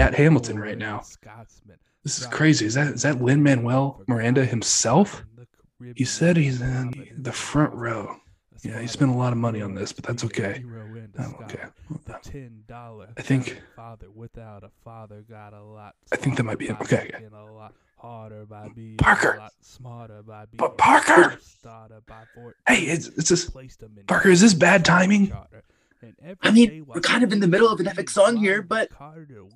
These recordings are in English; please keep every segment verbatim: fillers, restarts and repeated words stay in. actually at Hamilton right now. This is crazy. Is that is that Lin-Manuel Miranda himself? He said he's in the front row. Yeah, he spent a lot of money on this, but that's okay. I'm okay. I think I think that might be him. Okay. Parker! But Parker! Hey, it's, it's this... Parker, is this bad timing? I mean, we're kind of in the middle of an epic song here, but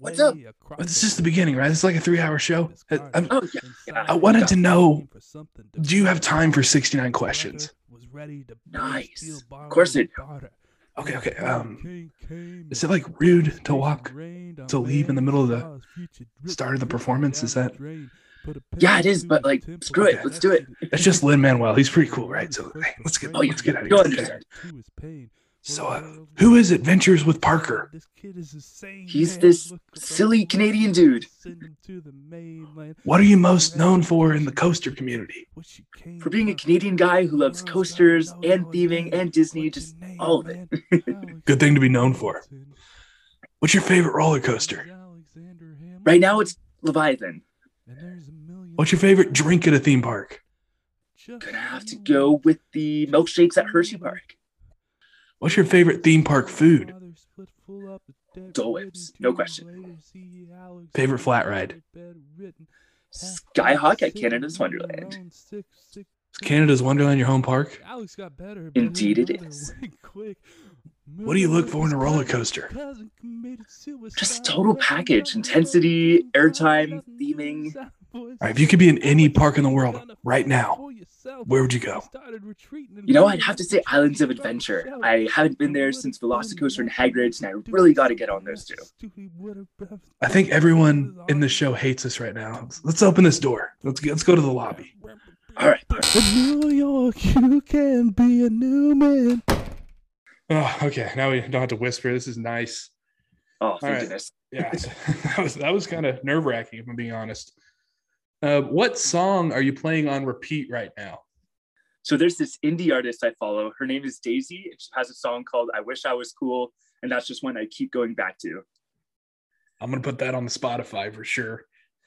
what's up? It's just the beginning, right? It's like a three-hour show. I, oh, yeah, yeah. I wanted to know, do you have time for sixty-nine questions? Nice. Of course I do. Okay, okay. Um, is it like rude to walk, to leave in the middle of the start of the performance? Is that... Yeah, it is, but like, screw it. Okay. Let's do it. That's just Lin-Manuel. He's pretty cool, right? So hey, let's get, oh, let's get out of here. Okay. So, uh, who is Adventures with Parker? He's this silly Canadian dude. What are you most known for in the coaster community? For being a Canadian guy who loves coasters and theming and Disney, just all of it. Good thing to be known for. What's your favorite roller coaster? Right now, it's Leviathan. What's your favorite drink at a theme park? Gonna have to go with the milkshakes at Hershey Park. What's your favorite theme park food? Dole Whips, no question. Favorite flat ride? Skyhawk at Canada's Wonderland. Is Canada's Wonderland your home park? Indeed it is. What do you look for in a roller coaster? Just total package, intensity, airtime, theming. All right, if you could be in any park in the world right now, where would you go? You know, I'd have to say Islands of Adventure. I haven't been there since Velocicoaster and Hagrid's, and I really got to get on those two. I think everyone in the show hates us right now. Let's open this door. Let's let's go to the lobby. All right. In New York, you can be a new man. Oh, okay. Now we don't have to whisper. This is nice. Oh, thank right. goodness. Yeah, that was that was kind of nerve wracking, if I'm being honest. Uh, what song are you playing on repeat right now? So there's this indie artist I follow. Her name is Daisy. And she has a song called "I Wish I Was Cool," and that's just one I keep going back to. I'm gonna put that on the Spotify for sure.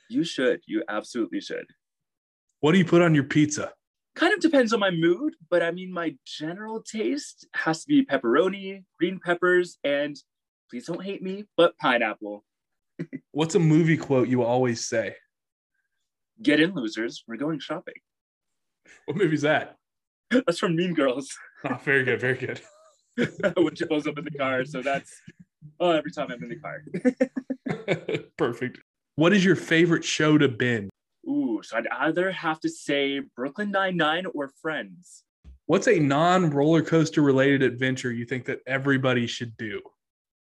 You should. You absolutely should. What do you put on your pizza? Kind of depends on my mood, but I mean, my general taste has to be pepperoni, green peppers, and please don't hate me, but pineapple. What's a movie quote you always say? Get in, losers. We're going shopping. What movie's that? That's from Mean Girls. Oh, very good, very good. When she blows up in the car, so that's oh, every time I'm in the car. Perfect. What is your favorite show to binge? Ooh, so I'd either have to say Brooklyn Nine-Nine or Friends. What's a non-roller coaster related adventure you think that everybody should do?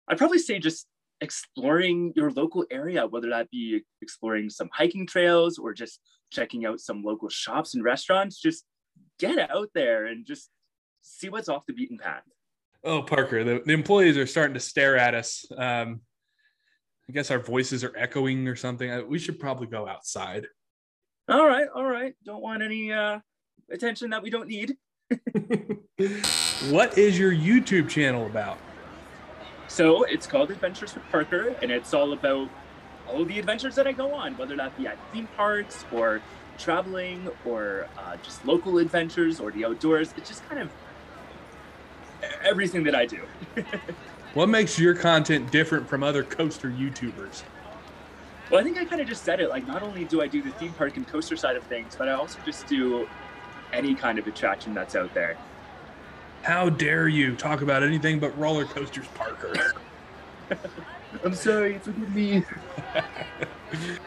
I'd probably say just exploring your local area, whether that be exploring some hiking trails or just checking out some local shops and restaurants. Just get out there and just see what's off the beaten path. Oh, Parker, the, the employees are starting to stare at us. Um, I guess our voices are echoing or something. We should probably go outside. All right, all right. Don't want any uh, attention that we don't need. What is your YouTube channel about? So it's called Adventures with Parker, and it's all about all the adventures that I go on, whether that be at theme parks or traveling or uh, just local adventures or the outdoors. It's just kind of everything that I do. What makes your content different from other coaster YouTubers? Well, I think I kind of just said it. Like, not only do I do the theme park and coaster side of things, but I also just do any kind of attraction that's out there. How dare you talk about anything but roller coasters, Parker? I'm sorry, forgive me.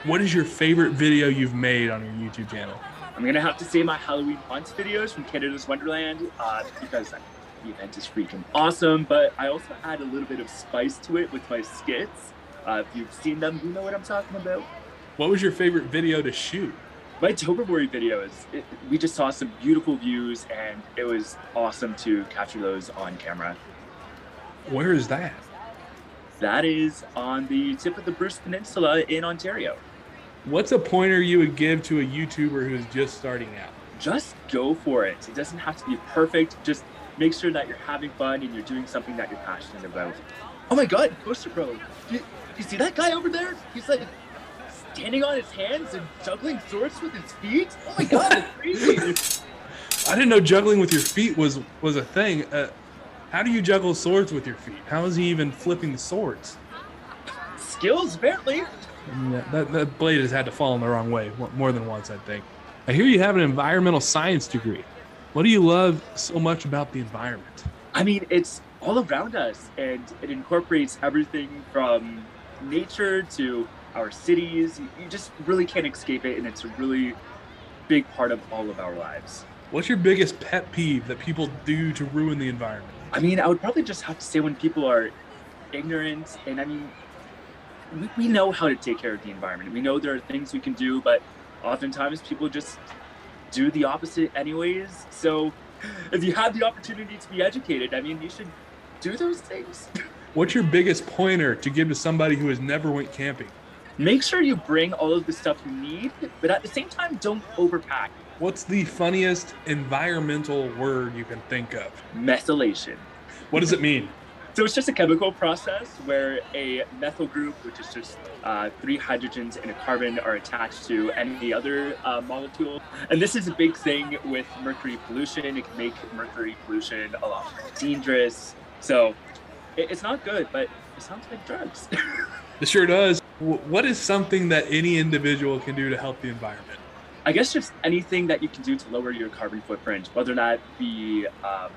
What is your favorite video you've made on your YouTube channel? I'm going to have to say my Halloween Haunts videos from Canada's Wonderland, uh, because the event is freaking awesome, but I also add a little bit of spice to it with my skits. Uh, if you've seen them, you know what I'm talking about. What was your favorite video to shoot? My Toberbury videos, it, we just saw some beautiful views, and it was awesome to capture those on camera. Where is that? That is on the tip of the Bruce Peninsula in Ontario. What's a pointer you would give to a YouTuber who's just starting out? Just go for it. It doesn't have to be perfect. Just make sure that you're having fun and you're doing something that you're passionate about. Oh my God, Coaster Pro, you, you see that guy over there? He's like standing on his hands and juggling swords with his feet. Oh my God, that's crazy. I didn't know juggling with your feet was, was a thing. Uh, how do you juggle swords with your feet? How is he even flipping the swords? Skills, apparently. Yeah, that, that blade has had to fall in the wrong way more than once, I think. I hear you have an environmental science degree. What do you love so much about the environment? I mean, it's all around us, and it incorporates everything from nature to our cities. You just really can't escape it, and it's a really big part of all of our lives. What's your biggest pet peeve that people do to ruin the environment? I mean, I would probably just have to say when people are ignorant, and I mean, we, we know how to take care of the environment. We know there are things we can do, but oftentimes people just do the opposite anyways. So if you have the opportunity to be educated, I mean, you should do those things. What's your biggest pointer to give to somebody who has never went camping? Make sure you bring all of the stuff you need, but at the same time, don't overpack. What's the funniest environmental word you can think of? Methylation. What does it mean? So it's just a chemical process where a methyl group, which is just uh, three hydrogens and a carbon, are attached to any other uh, molecule. And this is a big thing with mercury pollution. It can make mercury pollution a lot more dangerous. So it, it's not good, but it sounds like drugs. It sure does. W- what is something that any individual can do to help the environment? I guess just anything that you can do to lower your carbon footprint, whether that be um,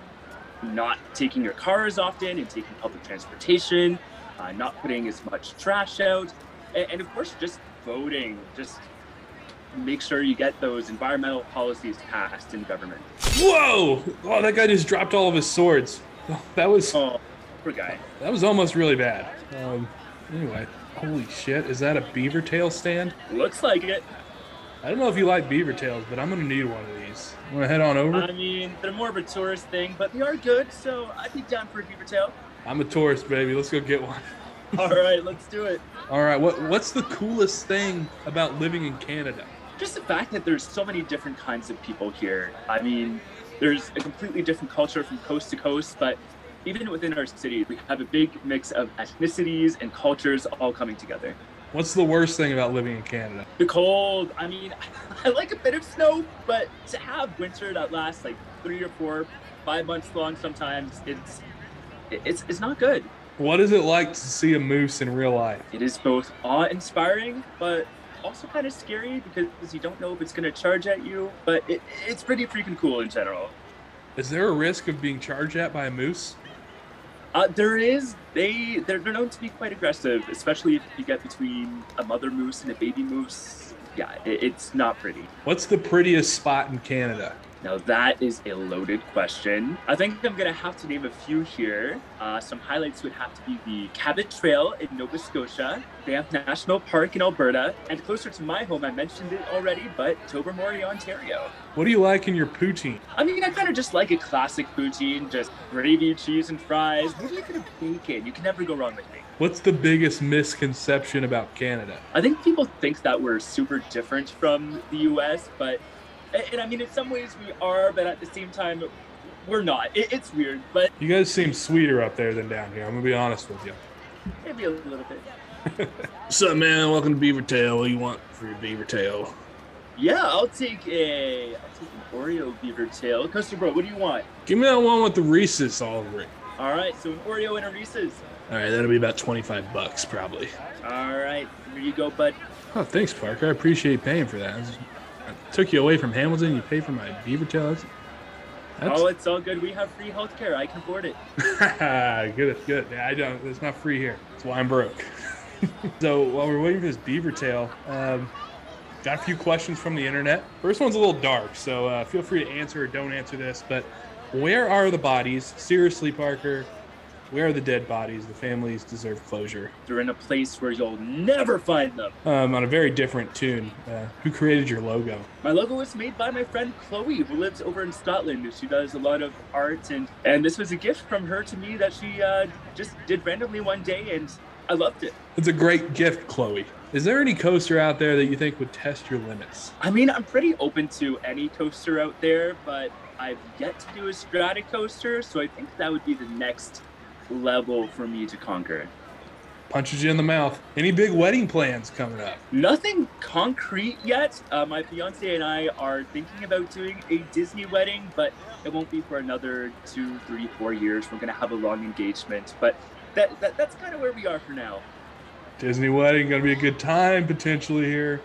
not taking your cars often and taking public transportation, uh, not putting as much trash out, and, and of course, just voting. Just make sure you get those environmental policies passed in government. Whoa! Oh, that guy just dropped all of his swords. That was... Oh, poor guy. That was almost really bad. Um, anyway, holy shit, is that a beaver tail stand? Looks like it. I don't know if you like beaver tails, but I'm going to need one of these. I'm going to head on over. I mean, they're more of a tourist thing, but they are good, so I'd be down for a beaver tail. I'm a tourist, baby. Let's go get one. All right, let's do it. All right, what what's the coolest thing about living in Canada? Just the fact that there's so many different kinds of people here. I mean, there's a completely different culture from coast to coast, but even within our city, we have a big mix of ethnicities and cultures all coming together. What's the worst thing about living in Canada? The cold. I mean, I like a bit of snow, but to have winter that lasts like three or four, five months long sometimes, it's it's it's not good. What is it like to see a moose in real life? It is both awe-inspiring, but also kind of scary because you don't know if it's going to charge at you, but it, it's pretty freaking cool in general. Is there a risk of being charged at by a moose? Uh, there is. They, they're, they're known to be quite aggressive, especially if you get between a mother moose and a baby moose. Yeah, it, it's not pretty. What's the prettiest spot in Canada? Now that is a loaded question. I think I'm going to have to name a few here. Uh, some highlights would have to be the Cabot Trail in Nova Scotia, Banff National Park in Alberta, and closer to my home, I mentioned it already, but Toberbury, Ontario. What do you like in your poutine? I mean, I kind of just like a classic poutine, just gravy, cheese, and fries. Maybe a bit of bacon. You can never go wrong with bacon. What's the biggest misconception about Canada? I think people think that we're super different from the U S, but And I mean, in some ways we are, but at the same time, we're not. It, it's weird, but... You guys seem sweeter up there than down here. I'm going to be honest with you. Maybe a little bit. What's up, man? Welcome to Beaver Tail. What do you want for your Beaver Tail? Yeah, I'll take a... I'll take an Oreo Beaver Tail. Coaster Bro, what do you want? Give me that one with the Reese's all over it. All right, so an Oreo and a Reese's. All right, that'll be about twenty-five bucks probably. All right, here you go, bud. Oh, thanks, Parker. I appreciate paying for that. Took you away from Hamilton, you pay for my beaver tail. That's, that's... Oh, it's all good. We have free healthcare. I can afford it. Good, good. I don't. It's not free here. That's why I'm broke. So while we're waiting for this beaver tail, um, got a few questions from the internet. First one's a little dark, so uh, feel free to answer or don't answer this. But where are the bodies? Seriously, Parker, where are the dead bodies? The families deserve closure. They're in a place where you'll never find them. Um, on a very different tune, uh, who created your logo? My logo was made by my friend Chloe, who lives over in Scotland. She does a lot of art, and, and this was a gift from her to me that she uh, just did randomly one day, and I loved it. It's a great gift, Chloe. Is there any coaster out there that you think would test your limits? I mean, I'm pretty open to any coaster out there, but I've yet to do a Stratocoaster, so I think that would be the next level for me to conquer. Punches you in the mouth. Any big wedding plans coming up? Nothing concrete yet. Uh, my fiance and I are thinking about doing a Disney wedding, but it won't be for another two, three, four years. We're going to have a long engagement, but that, that that's kind of where we are for now. Disney wedding, going to be a good time potentially here.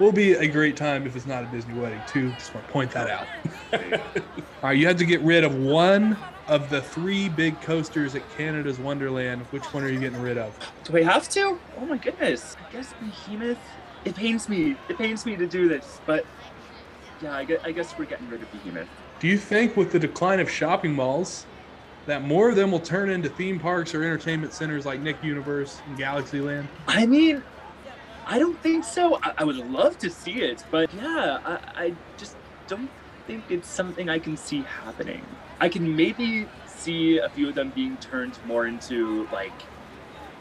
Will be a great time if it's not a Disney wedding, too. Just want to point that out. All right, you had to get rid of one of the three big coasters at Canada's Wonderland. Which one are you getting rid of? Do I have to? Oh, my goodness. I guess Behemoth. It pains me. It pains me to do this. But, yeah, I guess, I guess we're getting rid of Behemoth. Do you think with the decline of shopping malls that more of them will turn into theme parks or entertainment centers like Nick Universe and Galaxyland? I mean... I don't think so. I, I would love to see it, but yeah, I, I just don't think it's something I can see happening. I can maybe see a few of them being turned more into like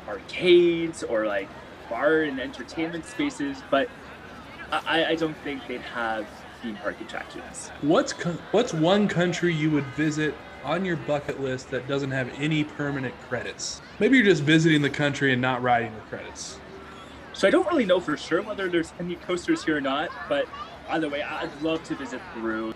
arcades or like bar and entertainment spaces, but I, I don't think they'd have theme park attractions. What's co- what's one country you would visit on your bucket list that doesn't have any permanent credits? Maybe you're just visiting the country and not riding the credits. So I don't really know for sure whether there's any coasters here or not, but either way, I'd love to visit Peru.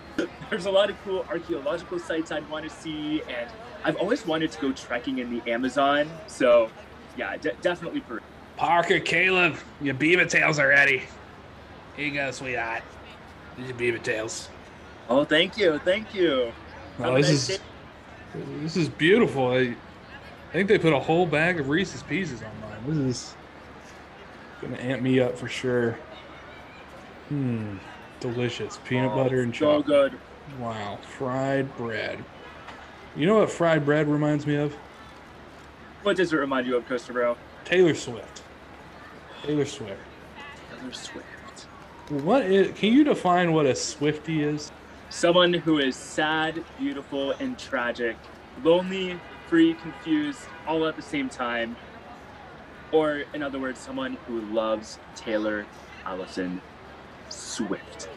There's a lot of cool archaeological sites I'd want to see, and I've always wanted to go trekking in the Amazon. So yeah, de- definitely Peru. Parker, Caleb, your beaver tails are ready. Here you go, sweetheart. Your beaver tails. Oh, thank you. Thank you. Oh, this is day. This is beautiful. I, I think they put a whole bag of Reese's Pieces on mine. This is... gonna amp me up for sure. Hmm, delicious peanut oh, butter and chocolate. So good. Wow, fried bread. You know what fried bread reminds me of? What does it remind you of, Coaster Pro? Taylor Swift. Taylor Swift. Taylor Swift. What is? Can you define what a Swiftie is? Someone who is sad, beautiful, and tragic, lonely, free, confused, all at the same time. Or, in other words, someone who loves Taylor Allison Swift.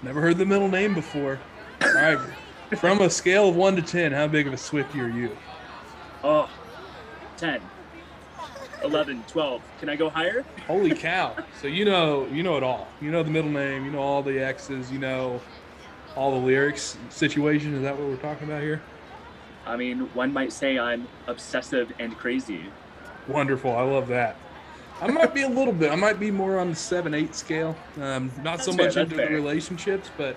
Never heard the middle name before. All right. From a scale of one to ten, how big of a Swiftie are you? Oh, ten. eleven, twelve. Can I go higher? Holy cow. So you know you know it all. You know the middle name. You know all the X's. You know all the lyrics. Situation, is that what we're talking about here? I mean, one might say I'm obsessive and crazy. Wonderful. I love that. I might be a little bit. I might be more on the seven eight scale. Um, not so much into the relationships, but,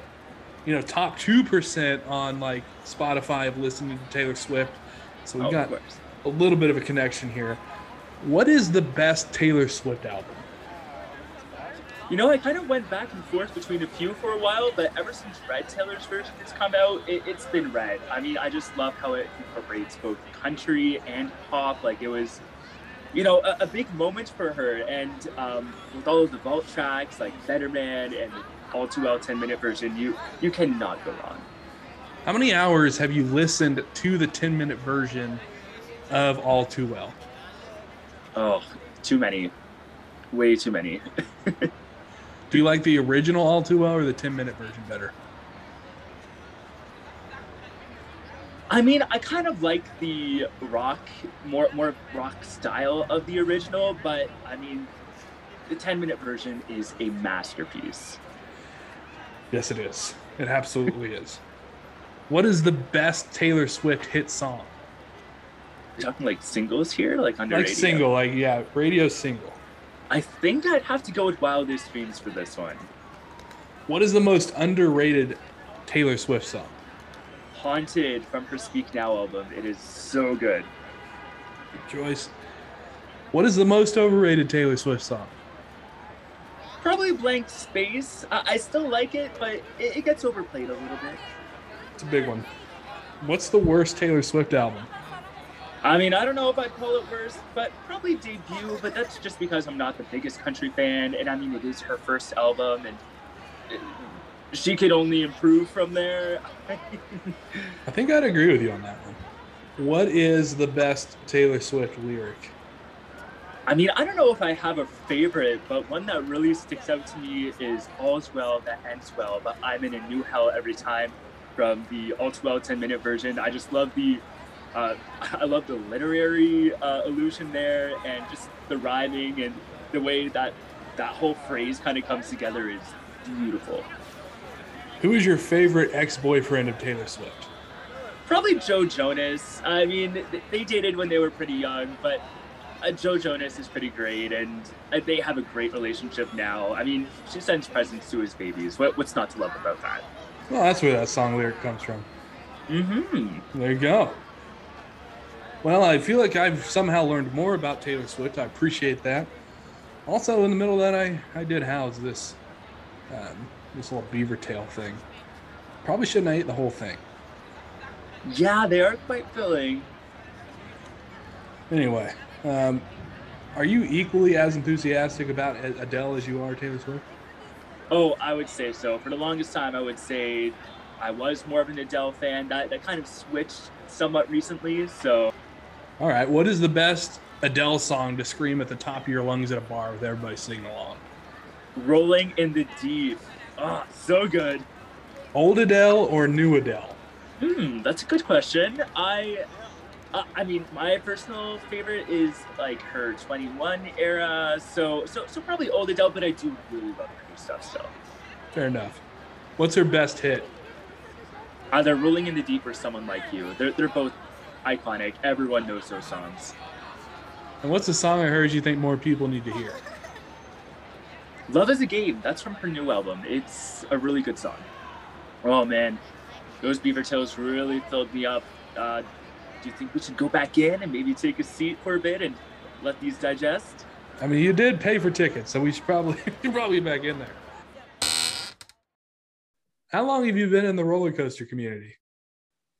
you know, top two percent on, like, Spotify of listening to Taylor Swift. So we've got a little bit of a connection here. What is the best Taylor Swift album? You know, I kind of went back and forth between a few for a while, but ever since Red Taylor's version has come out, it, it's been Red. I mean, I just love how it incorporates both country and pop. Like, it was... you know, a, a big moment for her, and um, with all of the vault tracks like Better Man and the All Too Well ten minute version, you you cannot go wrong. How many hours have you listened to the ten minute version of All Too Well? Oh, too many. Way too many. Do you like the original All Too Well or the ten minute version better? I mean, I kind of like the rock, more more rock style of the original, but I mean, the ten minute version is a masterpiece. Yes, it is. It absolutely is. What is the best Taylor Swift hit song? You're talking like singles here? Like under like radio? Like single, like, yeah, radio single. I think I'd have to go with Wow This Dreams for this one. What is the most underrated Taylor Swift song? Haunted from her Speak Now album. It is so good. Joyce, what is the most overrated Taylor Swift song? Probably Blank Space. I, I still like it, but it, it gets overplayed a little bit. It's a big one. What's the worst Taylor Swift album? I mean, I don't know if I'd call it worst, but probably Debut, but that's just because I'm not the biggest country fan, and I mean, it is her first album, and it, she could only improve from there. I think I'd agree with you on that one. What is the best Taylor Swift lyric? I mean, I don't know if I have a favorite, but one that really sticks out to me is All's Well That Ends Well, but I'm in a new hell every time. from the All Too Well ten minute version. I just love the, uh, I love the literary uh, allusion there, and just the rhyming and the way that that whole phrase kind of comes together is beautiful. Who is your favorite ex-boyfriend of Taylor Swift? Probably Joe Jonas. I mean, they dated when they were pretty young, but uh, Joe Jonas is pretty great, and uh, they have a great relationship now. I mean, she sends presents to his babies. What, what's not to love about that? Well, that's where that song lyric comes from. Mm-hmm. There you go. Well, I feel like I've somehow learned more about Taylor Swift. I appreciate that. Also, in the middle of that, I, I did house this, um, this little beaver tail thing. Probably shouldn't have ate the whole thing. Yeah, they are quite filling. Anyway, um, are you equally as enthusiastic about Adele as you are Taylor Swift? Oh, I would say so. For the longest time, I would say I was more of an Adele fan. That, that kind of switched somewhat recently, so. All right, what is the best Adele song to scream at the top of your lungs at a bar with everybody singing along? Rolling in the Deep. Ah, oh, so good. Old Adele or new Adele? Hmm, that's a good question. I, uh, I mean, my personal favorite is like her twenty-one era, so so so probably old Adele, but I do really love her new stuff still. Fair enough. What's her best hit? Either Rolling in the Deep or Someone Like You. They're they're both iconic. Everyone knows those songs. And what's the song I heard you think more people need to hear? Love Is a Game. That's from her new album. It's a really good song. Oh man. Those beaver tails really filled me up. Uh, do you think we should go back in and maybe take a seat for a bit and let these digest? I mean, you did pay for tickets, so we should probably probably back in there. How long have you been in the roller coaster community?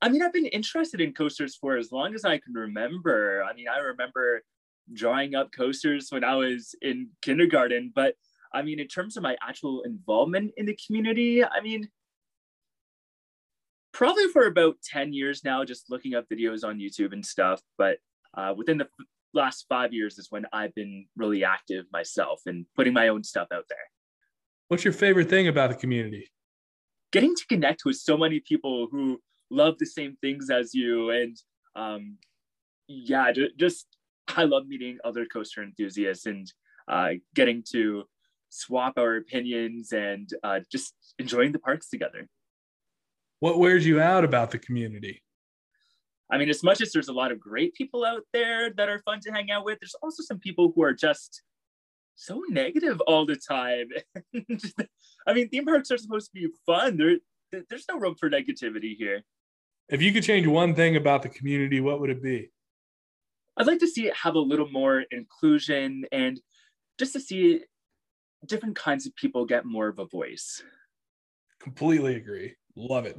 I mean, I've been interested in coasters for as long as I can remember. I mean, I remember drawing up coasters when I was in kindergarten, but I mean, in terms of my actual involvement in the community, I mean, probably for about ten years now, just looking up videos on YouTube and stuff. But uh, within the f- last five years is when I've been really active myself and putting my own stuff out there. What's your favorite thing about the community? Getting to connect with so many people who love the same things as you. And um, yeah, ju- just I love meeting other coaster enthusiasts and uh, getting to swap our opinions and uh, just enjoying the parks together. What wears you out about the community? I mean, as much as there's a lot of great people out there that are fun to hang out with, there's also some people who are just so negative all the time. I mean, theme parks are supposed to be fun. There, there's no room for negativity here. If you could change one thing about the community, what would it be? I'd like to see it have a little more inclusion and just to see different kinds of people get more of a voice. Completely agree. Love it.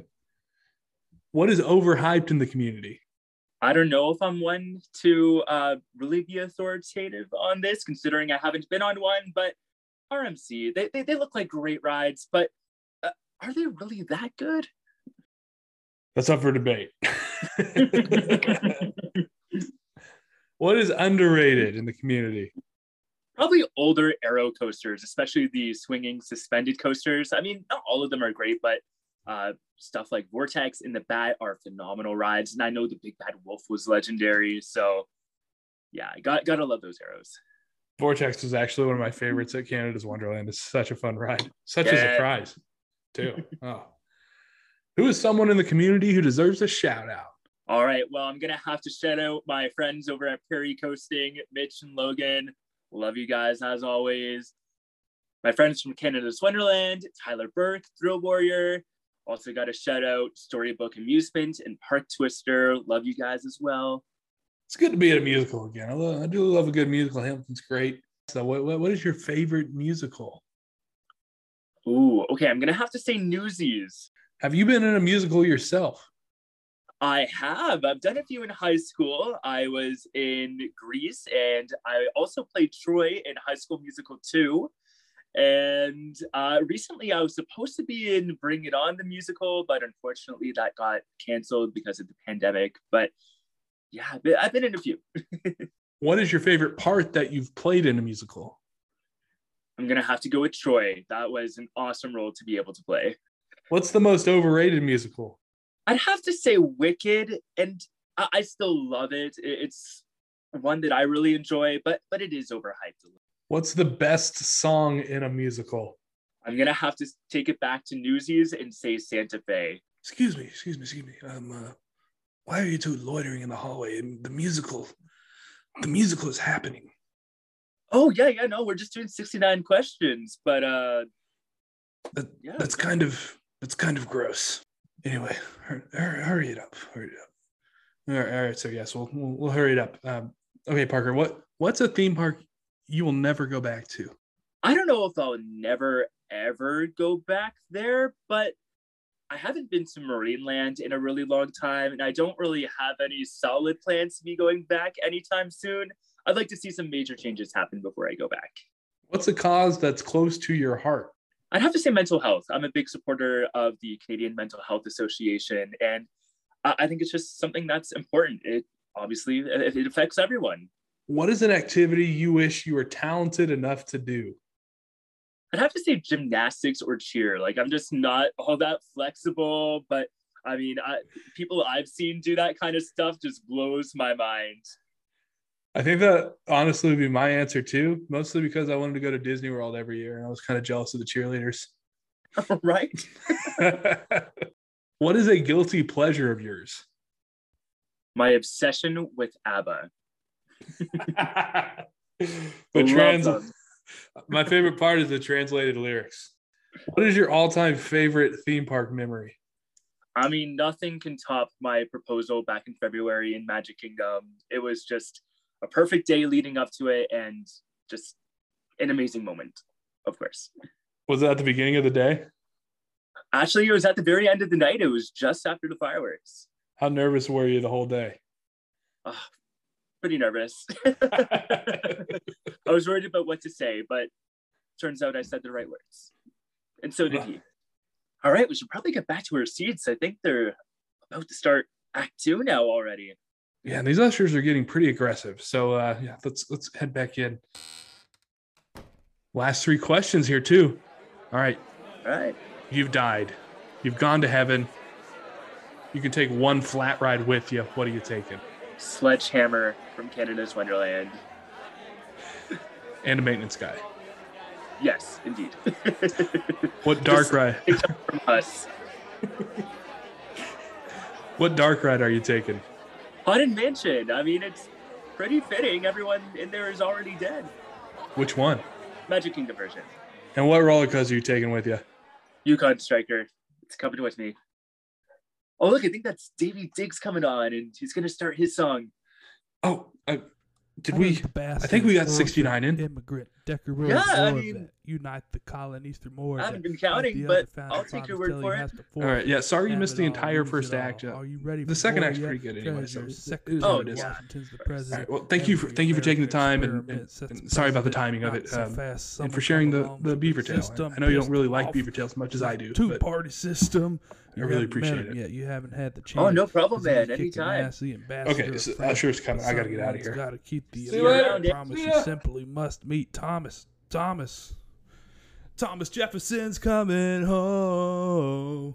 What is overhyped in the community? I don't know if I'm one to uh, really be authoritative on this, considering I haven't been on one, but R M C, they they, they look like great rides, but uh, are they really that good? That's up for debate. What is underrated in the community? Probably older aero coasters, especially the swinging suspended coasters. I mean, not all of them are great, but Uh, stuff like Vortex and the Bat are phenomenal rides, and I know the Big Bad Wolf was legendary. So, yeah, I got gotta love those arrows. Vortex was actually one of my favorites at Canada's Wonderland. It's such a fun ride, such yeah. a surprise, too. Oh, who is someone in the community who deserves a shout out? All right, well, I'm gonna have to shout out my friends over at Prairie Coasting, Mitch and Logan. Love you guys as always. My friends from Canada's Wonderland, Tyler Burke, Thrill Warrior. Also got a shout out, Storybook Amusement and Park Twister. Love you guys as well. It's good to be at a musical again. I, love, I do love a good musical. Hamilton's great. So what, what, what is your favorite musical? Ooh, okay. I'm going to have to say Newsies. Have you been in a musical yourself? I have. I've done a few in high school. I was in Grease, and I also played Troy in High School Musical two. And uh, recently I was supposed to be in Bring It On the musical, but unfortunately that got canceled because of the pandemic. But yeah, I've been, I've been in a few. What is your favorite part that you've played in a musical? I'm going to have to go with Troy. That was an awesome role to be able to play. What's the most overrated musical? I'd have to say Wicked, and I, I still love it. It's one that I really enjoy, but but it is overhyped a little. What's the best song in a musical? I'm gonna have to take it back to Newsies and say Santa Fe. Excuse me, excuse me, excuse me. Um, uh, why are you two loitering in the hallway? The musical, the musical is happening. Oh yeah, yeah. No, we're just doing sixty-nine questions, but uh, that, yeah. that's kind of that's kind of gross. Anyway, hurry, hurry it up, hurry it up. All right, all right, so yes, we'll, we'll we'll hurry it up. Um, okay, Parker, what what's a theme park you will never go back to? I don't know if I'll never ever go back there, but I haven't been to Marineland in a really long time, and I don't really have any solid plans to be going back anytime soon. I'd like to see some major changes happen before I go back. What's a cause that's close to your heart? I'd have to say mental health. I'm a big supporter of the Canadian Mental Health Association, and I think it's just something that's important. It obviously, it affects everyone. What is an activity you wish you were talented enough to do? I'd have to say gymnastics or cheer. Like, I'm just not all that flexible, but I mean, I, people I've seen do that kind of stuff just blows my mind. I think that honestly would be my answer too, mostly because I wanted to go to Disney World every year and I was kind of jealous of the cheerleaders. Right? What is a guilty pleasure of yours? My obsession with ABBA. the trans- My favorite part is the translated lyrics. What is your all-time favorite theme park memory? I mean, nothing can top my proposal back in February in Magic Kingdom. It was just a perfect day leading up to it and just an amazing moment, of course. Was that at the beginning of the day? Actually, it was at the very end of the night. It was just after the fireworks. How nervous were you the whole day? Uh, pretty nervous. I was worried about what to say, but turns out I said the right words. And so did he. All right, we should probably get back to our seats. I think they're about to start act two now already. Yeah, and these ushers are getting pretty aggressive. So uh, yeah, let's let's head back in. Last three questions here too. All right. All right. You've died. You've gone to heaven. You can take one flat ride with you. What are you taking? Sledgehammer from Canada's Wonderland. And a maintenance guy. Yes, indeed. What dark Just, ride? Except from us. What dark ride are you taking? Haunted Mansion. I mean, it's pretty fitting. Everyone in there is already dead. Which one? Magic Kingdom version. And what roller coaster are you taking with you? Yukon Striker. It's coming with me. Oh, look, I think that's Davey Diggs coming on, and he's going to start his song. Oh, uh, did we? I think we got sixty-nine in. Immigrant, Decker Royal, yeah, I mean, unite the colonies through more. I haven't been counting, but I'll take your word for it. All right, yeah, sorry you missed the entire first act. Are you ready? The second act's pretty good anyway. Oh, it is. All right, well, thank you for thank you for taking the time, and, and, and sorry about the timing of it, um, and for sharing the, the Beaver Tail. I know you don't really like Beaver Tail as much as I do. Two-party system. I really appreciate it. Yeah, you haven't had the chance. Oh, no problem, man. Anytime. Okay, so Usher's coming. I got to get out of here. Got to keep the promise. You simply must meet Thomas. Thomas. Thomas Jefferson's coming home.